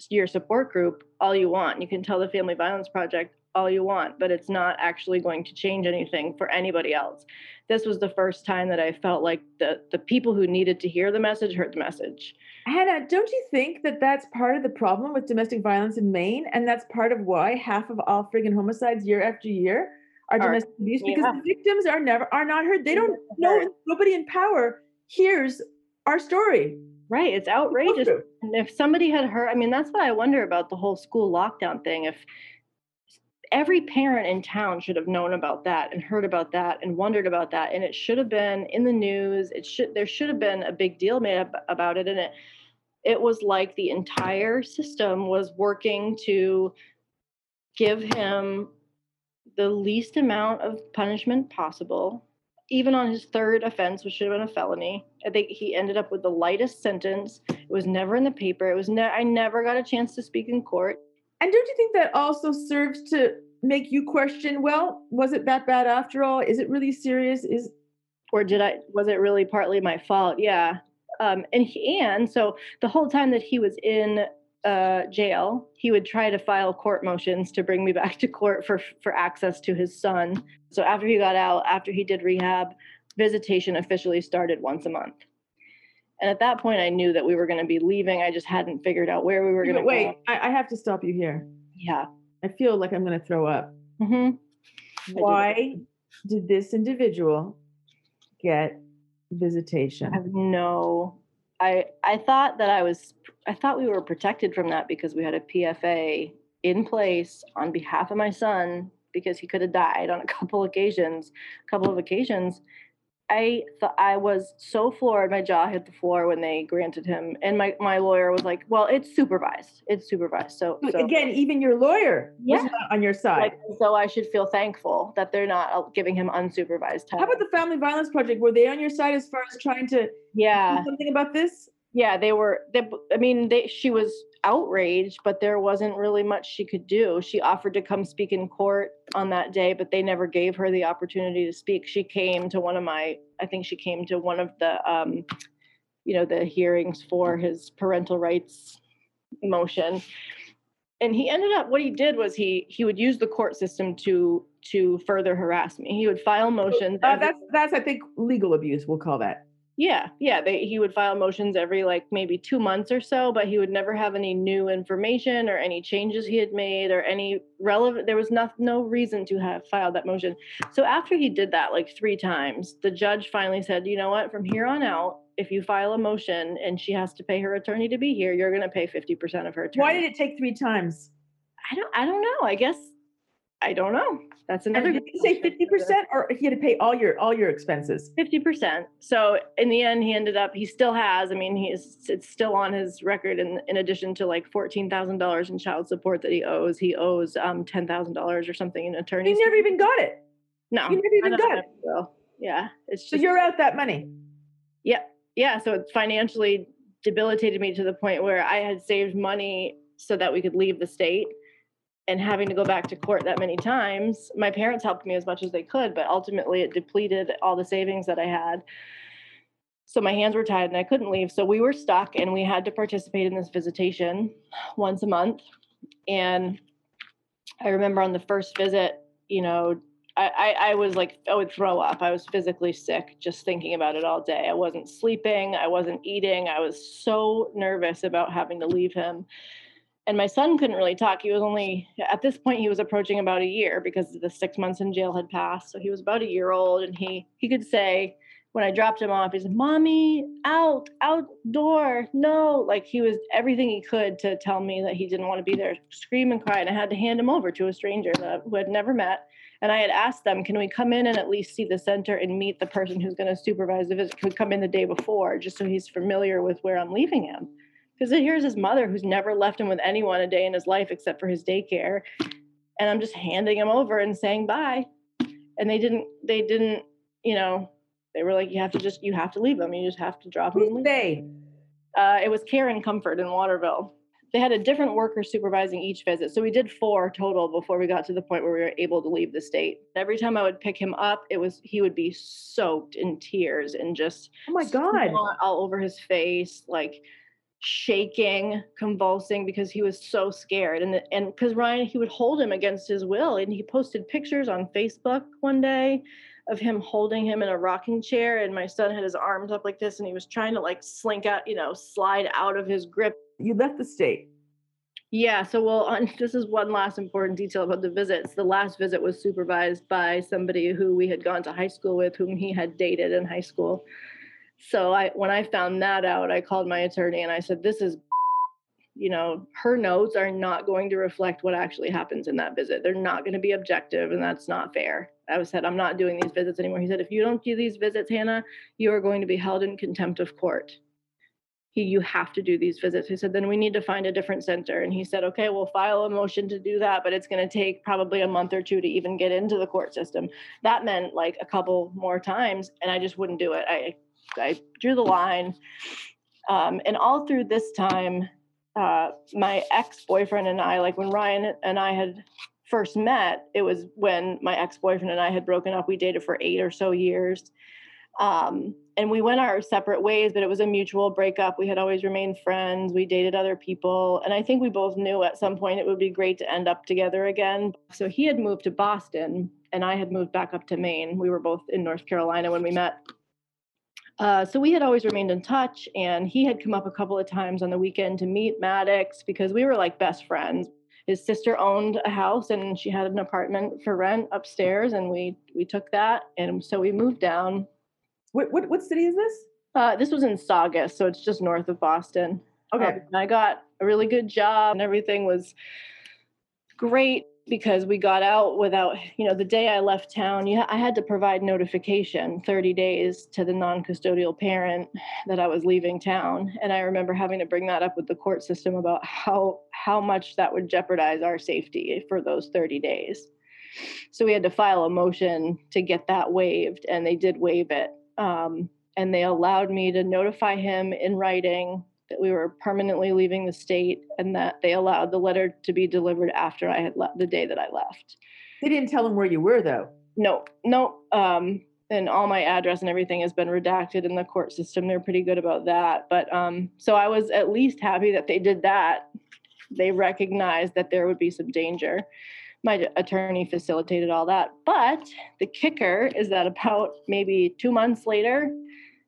your support group all you want. You can tell the Family Violence Project all you want, but it's not actually going to change anything for anybody else. This was the first time that I felt like the, the people who needed to hear the message heard the message. Hannah, don't you think that that's part of the problem with domestic violence in Maine? And that's part of why half of all friggin' homicides year after year are, are domestic abuse, because yeah. the victims are never, are not heard. They don't know, nobody in power hears our story. Right. It's outrageous. And if somebody had heard, I mean, that's what I wonder about the whole school lockdown thing. If every parent in town should have known about that and heard about that and wondered about that. And it should have been in the news. It should, there should have been a big deal made up about it. And it, it was like the entire system was working to give him the least amount of punishment possible, even on his third offense, which should have been a felony. I think he ended up with the lightest sentence. It was never in the paper. It was ne- I never got a chance to speak in court. And don't you think that also serves to make you question, well, was it that bad after all? Is it really serious? Is Or did I, was it really partly my fault? Yeah. Um, and he, and so the whole time that he was in uh, jail, he would try to file court motions to bring me back to court for, for access to his son. So after he got out, after he did rehab, visitation officially started once a month. And at that point, I knew that we were going to be leaving. I just hadn't figured out where we were going to go. Wait, I, I have to stop you here. Yeah. I feel like I'm going to throw up. Mm-hmm. Why did this individual get visitation? I have no, I I thought that I was, I thought we were protected from that because we had a P F A in place on behalf of my son because he could have died on a couple occasions, a couple of occasions. I thought I was so floored. My jaw hit the floor when they granted him. And my, my lawyer was like, well, it's supervised. It's supervised. So, so. Again, even your lawyer yeah. was not on your side. Like, so I should feel thankful that they're not giving him unsupervised time. How about the Family Violence Project? Were they on your side as far as trying to yeah. do something about this? Yeah, they were. They, I mean, they, she was outraged, but there wasn't really much she could do. She offered to come speak in court on that day, but they never gave her the opportunity to speak. She came to one of my, I think she came to one of the, um, you know, the hearings for his parental rights motion. And he ended up, what he did was he he would use the court system to to further harass me. He would file motions. Uh, that's, that's, I think, legal abuse, we'll call that. Yeah, yeah. They, he would file motions every like maybe two months or so, but he would never have any new information or any changes he had made or any relevant. There was not, no reason to have filed that motion. So after he did that like three times, the judge finally said, you know what, from here on out, if you file a motion and she has to pay her attorney to be here, you're going to pay fifty percent of her attorney. Why did it take three times? I don't, I don't know. I guess, I don't know. That's another. And did you say fifty percent, or he had to pay all your all your expenses? Fifty percent. So in the end, he ended up. He still has. I mean, he's it's still on his record. And in, in addition to like fourteen thousand dollars in child support that he owes, he owes um ten thousand dollars or something in attorney's. He never even got it. No, he never even got it. So, yeah, it's just, so you're out that money. Yeah, yeah. So it financially debilitated me to the point where I had saved money so that we could leave the state. And having to go back to court that many times, my parents helped me as much as they could, but ultimately it depleted all the savings that I had. So my hands were tied and I couldn't leave. So we were stuck and we had to participate in this visitation once a month. And I remember on the first visit, you know, I, I, I was like, I would throw up. I was physically sick just thinking about it all day. I wasn't sleeping. I wasn't eating. I was so nervous about having to leave him. And my son couldn't really talk. He was only, at this point, he was approaching about a year because the six months in jail had passed. So he was about a year old. And he he could say, when I dropped him off, he said, Mommy, out, outdoor, no. Like he was everything he could to tell me that he didn't want to be there, scream and cry. And I had to hand him over to a stranger that, who I'd never met. And I had asked them, can we come in and at least see the center and meet the person who's going to supervise the visit? Could we come in the day before just so he's familiar with where I'm leaving him? Because here's his mother who's never left him with anyone a day in his life except for his daycare. And I'm just handing him over and saying bye. And they didn't, they didn't, you know, they were like, you have to just, you have to leave him. You just have to drop him. Who's they? Uh, it was Care and Comfort in Waterville. They had a different worker supervising each visit. So we did four total before we got to the point where we were able to leave the state. Every time I would pick him up, it was, he would be soaked in tears and just, oh my God, all over his face. Like, shaking, convulsing because he was so scared. And and because Ryan, he would hold him against his will. And he posted pictures on Facebook one day of him holding him in a rocking chair. And my son had his arms up like this and he was trying to like slink out, you know, slide out of his grip. You left the state. Yeah. So, well, on, this is one last important detail about the visits. The last visit was supervised by somebody who we had gone to high school with, whom he had dated in high school. So I, when I found that out, I called my attorney and I said, this is, you know, her notes are not going to reflect what actually happens in that visit. They're not going to be objective. And that's not fair. I said, I'm not doing these visits anymore. He said, if you don't do these visits, Hannah, you are going to be held in contempt of court. He, you have to do these visits. He said, then we need to find a different center. And he said, okay, we'll file a motion to do that, but it's going to take probably a month or two to even get into the court system. That meant like a couple more times. And I just wouldn't do it. I I drew the line. Um, and all through this time, uh, my ex-boyfriend and I, like when Ryan and I had first met, it was when my ex-boyfriend and I had broken up. We dated for eight or so years. Um, and we went our separate ways, but it was a mutual breakup. We had always remained friends. We dated other people. And I think we both knew at some point it would be great to end up together again. So he had moved to Boston and I had moved back up to Maine. We were both in North Carolina when we met. Uh, so we had always remained in touch, and he had come up a couple of times on the weekend to meet Maddox because we were like best friends. His sister owned a house and she had an apartment for rent upstairs, and we we took that, and so we moved down. What what, what city is this? Uh, this was in Saugus, so it's just north of Boston. Okay. Um, I got a really good job and everything was great because we got out without, you know, the day I left town, you ha- I had to provide notification thirty days to the non-custodial parent that I was leaving town. And I remember having to bring that up with the court system about how, how much that would jeopardize our safety for those thirty days. So we had to file a motion to get that waived, and they did waive it. Um, and they allowed me to notify him in writing that we were permanently leaving the state, and that they allowed the letter to be delivered after I had left, the day that I left. They didn't tell them where you were, though. No, no. Um, and all my address and everything has been redacted in the court system. They're pretty good about that. But um, so I was at least happy that they did that. They recognized that there would be some danger. My attorney facilitated all that. But the kicker is that about maybe two months later,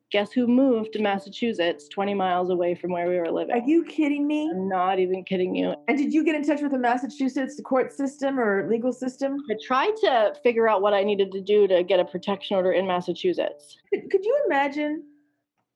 guess who moved to Massachusetts, twenty miles away from where we were living? Are you kidding me? I'm not even kidding you. And did you get in touch with the Massachusetts court system or legal system? I tried to figure out what I needed to do to get a protection order in Massachusetts. Could, could you imagine,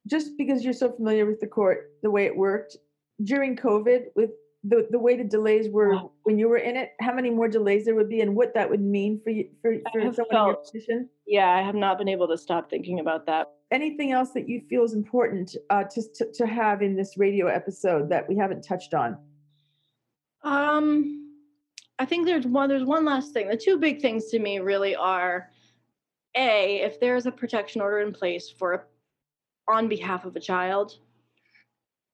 just because you're so familiar with the court, the way it worked, during COVID, with the, the way the delays were wow. when you were in it, how many more delays there would be and what that would mean for you, for, for someone felt, in your position? Yeah, I have not been able to stop thinking about that. Anything else that you feel is important uh, to, to to have in this radio episode that we haven't touched on? Um, I think there's one. There's one last thing. The two big things to me really are: A, if there is a protection order in place for on behalf of a child,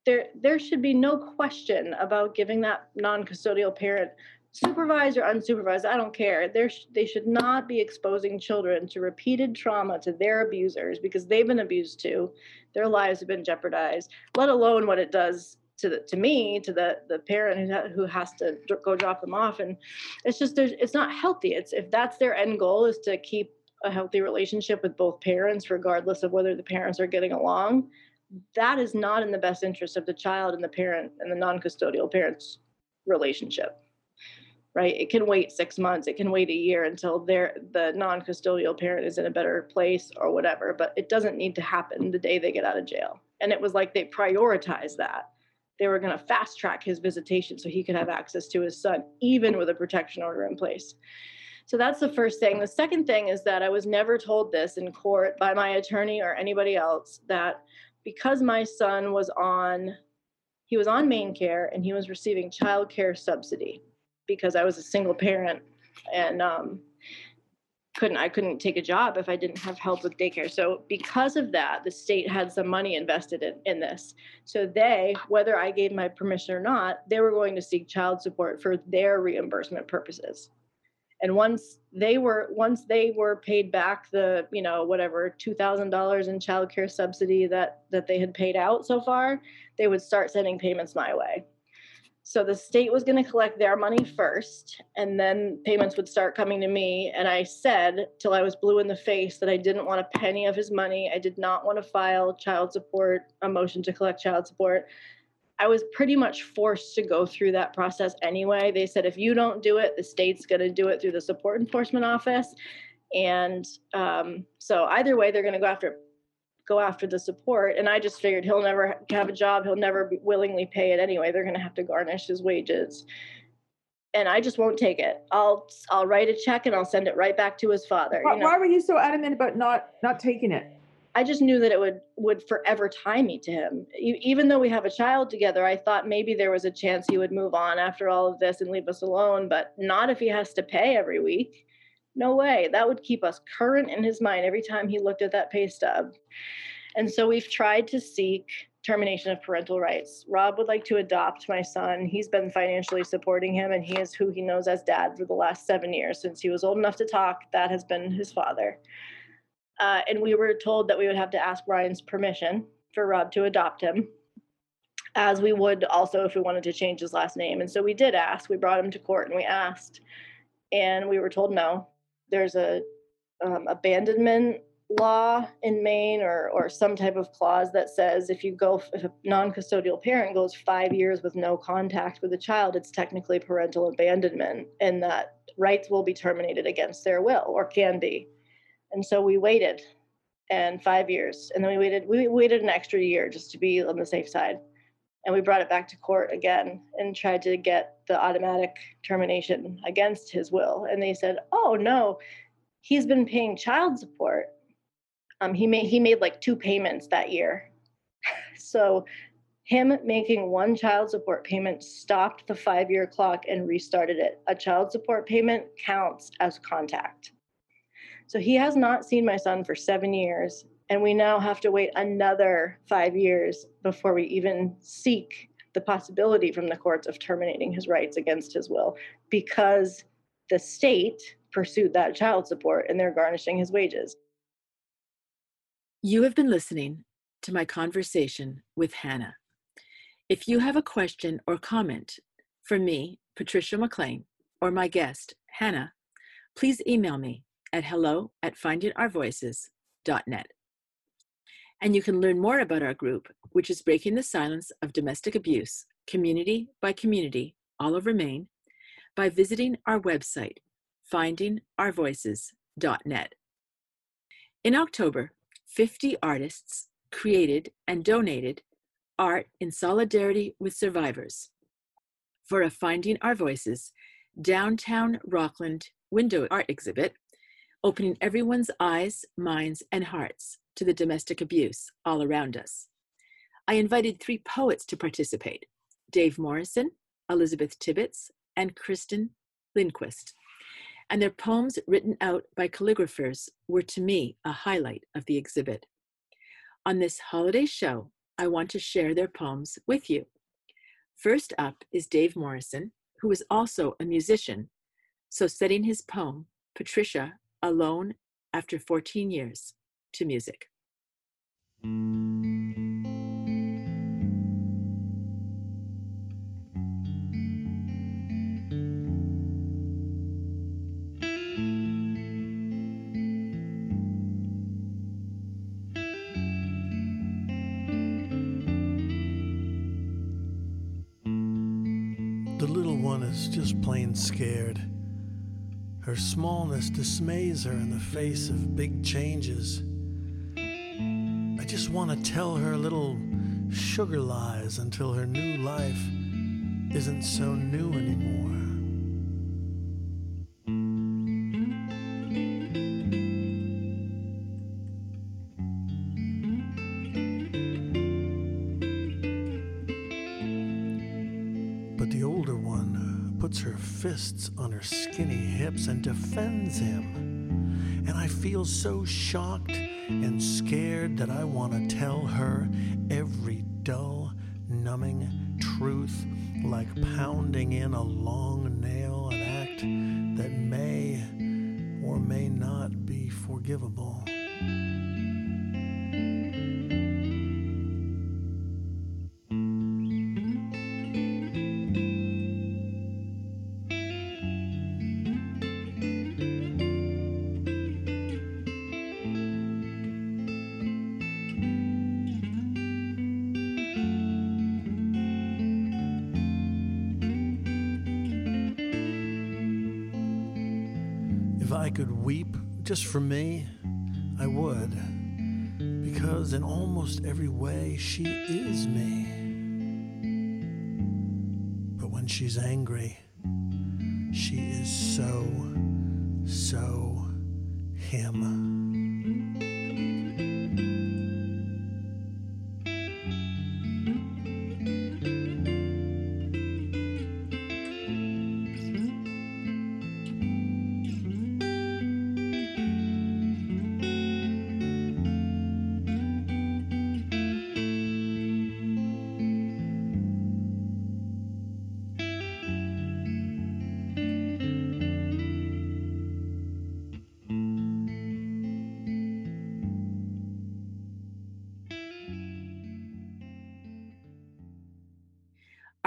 there there should be no question about giving that non-custodial parent, supervised or unsupervised, I don't care. They're, they should not be exposing children to repeated trauma to their abusers, because they've been abused too. Their lives have been jeopardized, let alone what it does to the, to me, to the, the parent who, who has to go drop them off. And it's just, it's not healthy. It's, if that's their end goal, is to keep a healthy relationship with both parents, regardless of whether the parents are getting along, that is not in the best interest of the child and the parent and the non-custodial parent's relationship. Right? It can wait six months. It can wait a year until the non-custodial parent is in a better place or whatever, but it doesn't need to happen the day they get out of jail. And it was like they prioritized that. They were going to fast track his visitation so he could have access to his son, even with a protection order in place. So that's the first thing. The second thing is that I was never told this in court by my attorney or anybody else, that because my son was on, he was on main care and he was receiving child care subsidy, because I was a single parent and um, couldn't I couldn't take a job if I didn't have help with daycare. So because of that, the state had some money invested in, in this. So they, whether I gave my permission or not, they were going to seek child support for their reimbursement purposes. And once they were once they were paid back the, you know, whatever two thousand dollars in child care subsidy that that they had paid out so far, they would start sending payments my way. So the state was going to collect their money first, and then payments would start coming to me. And I said till I was blue in the face that I didn't want a penny of his money. I did not want to file child support, a motion to collect child support. I was pretty much forced to go through that process anyway. They said, if you don't do it, the state's going to do it through the support enforcement office. And um, so either way, they're going to go after it. go after the support. And I just figured he'll never have a job. He'll never willingly pay it anyway. They're going to have to garnish his wages. And I just won't take it. I'll, I'll write a check and I'll send it right back to his father. Why, you know? Why were you so adamant about not, not taking it? I just knew that it would, would forever tie me to him. Even though we have a child together, I thought maybe there was a chance he would move on after all of this and leave us alone, but not if he has to pay every week. No way. That would keep us current in his mind every time he looked at that pay stub. And so we've tried to seek termination of parental rights. Rob would like to adopt my son. He's been financially supporting him, and he is who he knows as dad for the last seven years. Since he was old enough to talk, that has been his father. Uh, and we were told that we would have to ask Ryan's permission for Rob to adopt him, as we would also if we wanted to change his last name. And so we did ask. We brought him to court and we asked, and we were told no. There's a um, abandonment law in Maine, or or some type of clause that says if you go, if a non-custodial parent goes five years with no contact with a child, it's technically parental abandonment, and that rights will be terminated against their will, or can be. And so we waited, and five years, and then we waited. We waited an extra year just to be on the safe side, and we brought it back to court again and tried to get the automatic termination against his will. And they said, "Oh no, he's been paying child support. Um, he made he made like two payments that year, so him making one child support payment stopped the five-year clock and restarted it. A child support payment counts as contact." So he has not seen my son for seven years, and we now have to wait another five years before we even seek the possibility from the courts of terminating his rights against his will, because the state pursued that child support and they're garnishing his wages. You have been listening to my conversation with Hannah. If you have a question or comment for me, Patricia McLean, or my guest, Hannah, please email me at hello at finding our voices dot net. And you can learn more about our group, which is Breaking the Silence of Domestic Abuse, community by community, all over Maine, by visiting our website, finding our voices dot net. In October, fifty artists created and donated art in solidarity with survivors for a Finding Our Voices downtown Rockland window art exhibit, opening everyone's eyes, minds, and hearts to the domestic abuse all around us. I invited three poets to participate: Dave Morrison, Elizabeth Tibbetts, and Kristen Lindquist. And their poems, written out by calligraphers, were to me a highlight of the exhibit. On this holiday show, I want to share their poems with you. First up is Dave Morrison, who is also a musician, so setting his poem, Patricia, Alone After fourteen Years, to music. The little one is just plain scared. Her smallness dismays her in the face of big changes. I just want to tell her little sugar lies until her new life isn't so new anymore. But the older one puts her fists on her skinny hips and defends him. And I feel so shocked and scared that I want to tell her every dull, numbing truth, like pounding in a long nail, an act that may or may not be forgivable. Just for me, I would, because in almost every way she is me. But when she's angry, she is so, so him.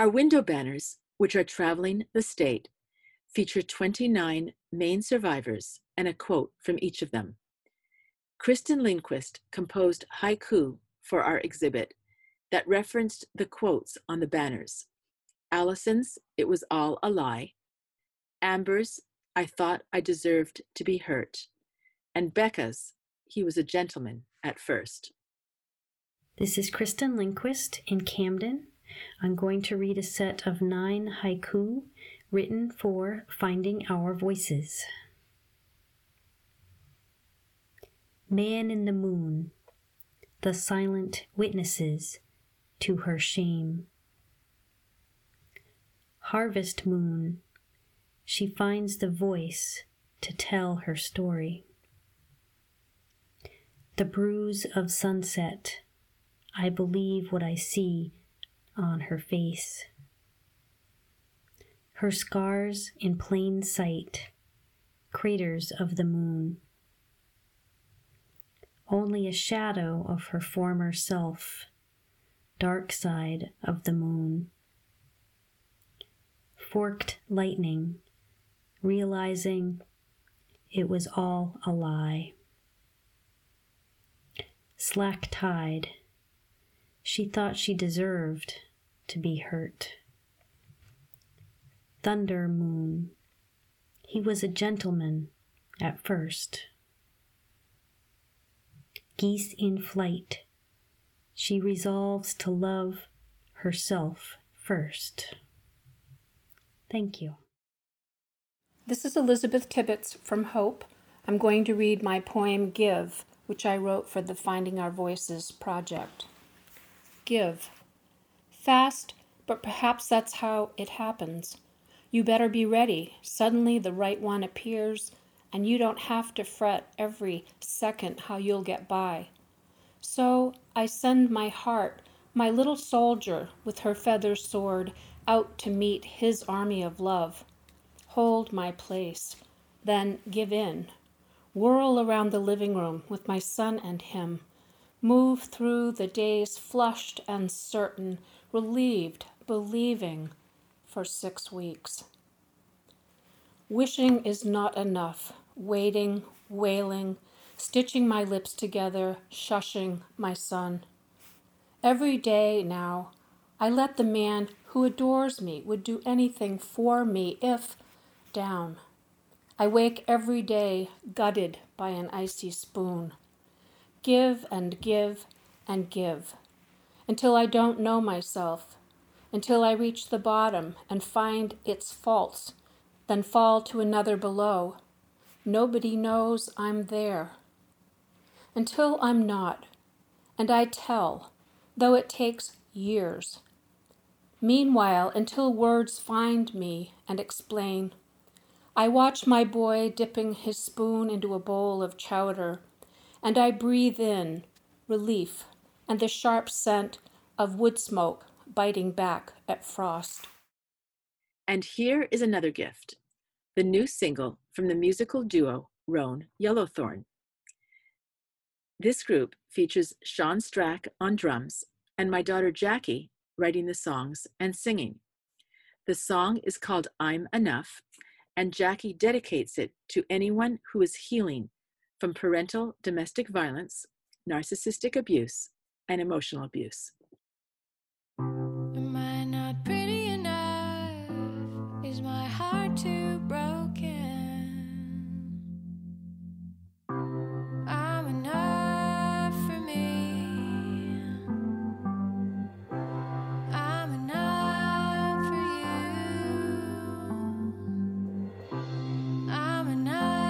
Our window banners, which are traveling the state, feature twenty-nine Maine survivors and a quote from each of them. Kristen Lindquist composed haiku for our exhibit that referenced the quotes on the banners. Allison's, "It was all a lie," Amber's, "I thought I deserved to be hurt," and Becca's, "He was a gentleman at first." This is Kristen Lindquist in Camden. I'm going to read a set of nine haiku written for Finding Our Voices. Man in the moon, the silent witnesses to her shame. Harvest moon, she finds the voice to tell her story. The bruise of sunset, I believe what I see on her face. Her scars in plain sight, craters of the moon. Only a shadow of her former self, dark side of the moon. Forked lightning, realizing it was all a lie. Slack tide, she thought she deserved to be hurt. Thunder moon, he was a gentleman at first. Geese in flight, she resolves to love herself first. Thank you. This is Elizabeth Tibbetts from Hope. I'm going to read my poem, Give, which I wrote for the Finding Our Voices project. Give. Fast, but perhaps that's how it happens. You better be ready. Suddenly the right one appears, and you don't have to fret every second how you'll get by. So I send my heart, my little soldier with her feather sword, out to meet his army of love. Hold my place, then give in. Whirl around the living room with my son and him. Move through the days flushed and certain, relieved, believing, for six weeks. Wishing is not enough. Waiting, wailing, stitching my lips together, shushing my son. Every day now, I let the man who adores me, would do anything for me if down. I wake every day gutted by an icy spoon. Give and give and give, until I don't know myself, until I reach the bottom and find its faults, then fall to another below. Nobody knows I'm there. Until I'm not, and I tell, though it takes years. Meanwhile, until words find me and explain, I watch my boy dipping his spoon into a bowl of chowder, and I breathe in relief and the sharp scent of wood smoke biting back at frost. And here is another gift, the new single from the musical duo Roan Yellowthorn. This group features Sean Strack on drums and my daughter Jackie writing the songs and singing. The song is called I'm Enough, and Jackie dedicates it to anyone who is healing from parental domestic violence, narcissistic abuse, and emotional abuse. Am I not pretty enough? Is my heart too broken? I'm enough for me. I'm enough for you. I'm enough.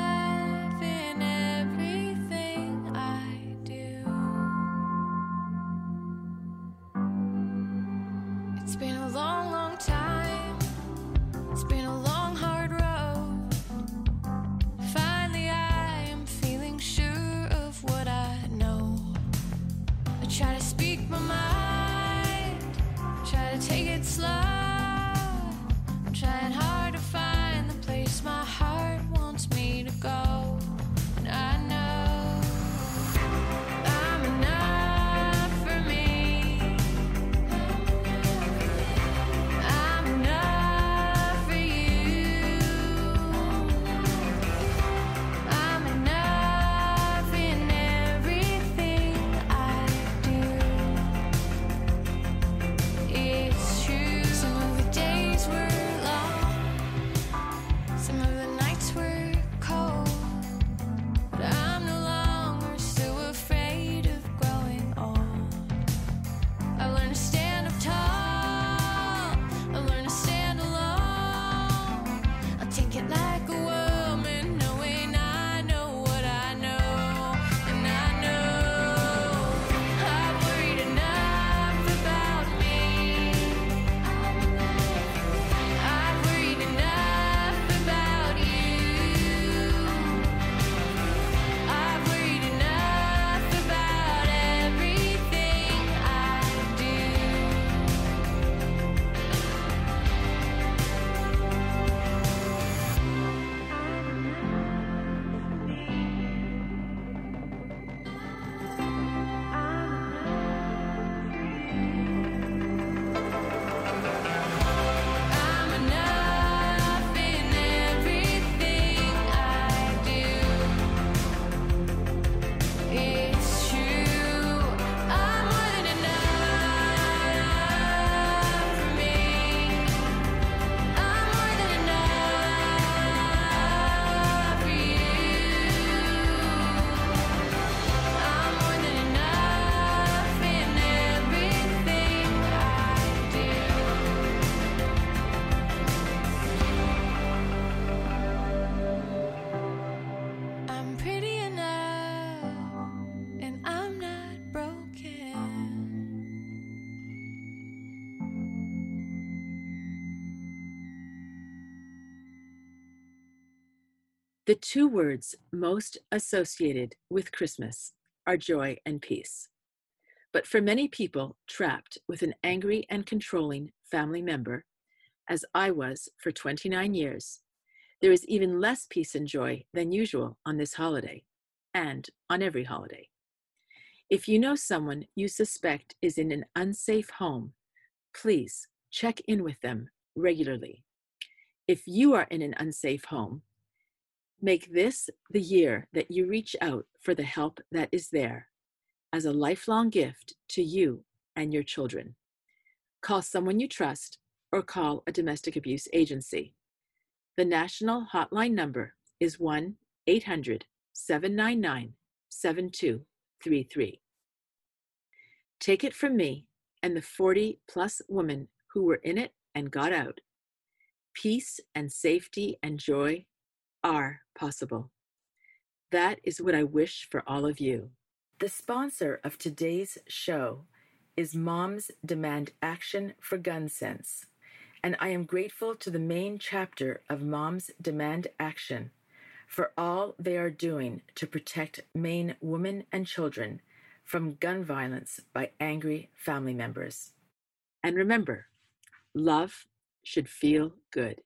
The two words most associated with Christmas are joy and peace. But for many people trapped with an angry and controlling family member, as I was for twenty-nine years, there is even less peace and joy than usual on this holiday and on every holiday. If you know someone you suspect is in an unsafe home, please check in with them regularly. If you are in an unsafe home, make this the year that you reach out for the help that is there as a lifelong gift to you and your children. Call someone you trust or call a domestic abuse agency. The national hotline number is one eight hundred, seven nine nine, seven two three three. Take it from me and the forty plus women who were in it and got out. Peace and safety and joy are possible. That is what I wish for all of you. The sponsor of today's show is Moms Demand Action for Gun Sense, and I am grateful to the main chapter of Moms Demand Action for all they are doing to protect Maine women and children from gun violence by angry family members. And remember, love should feel good.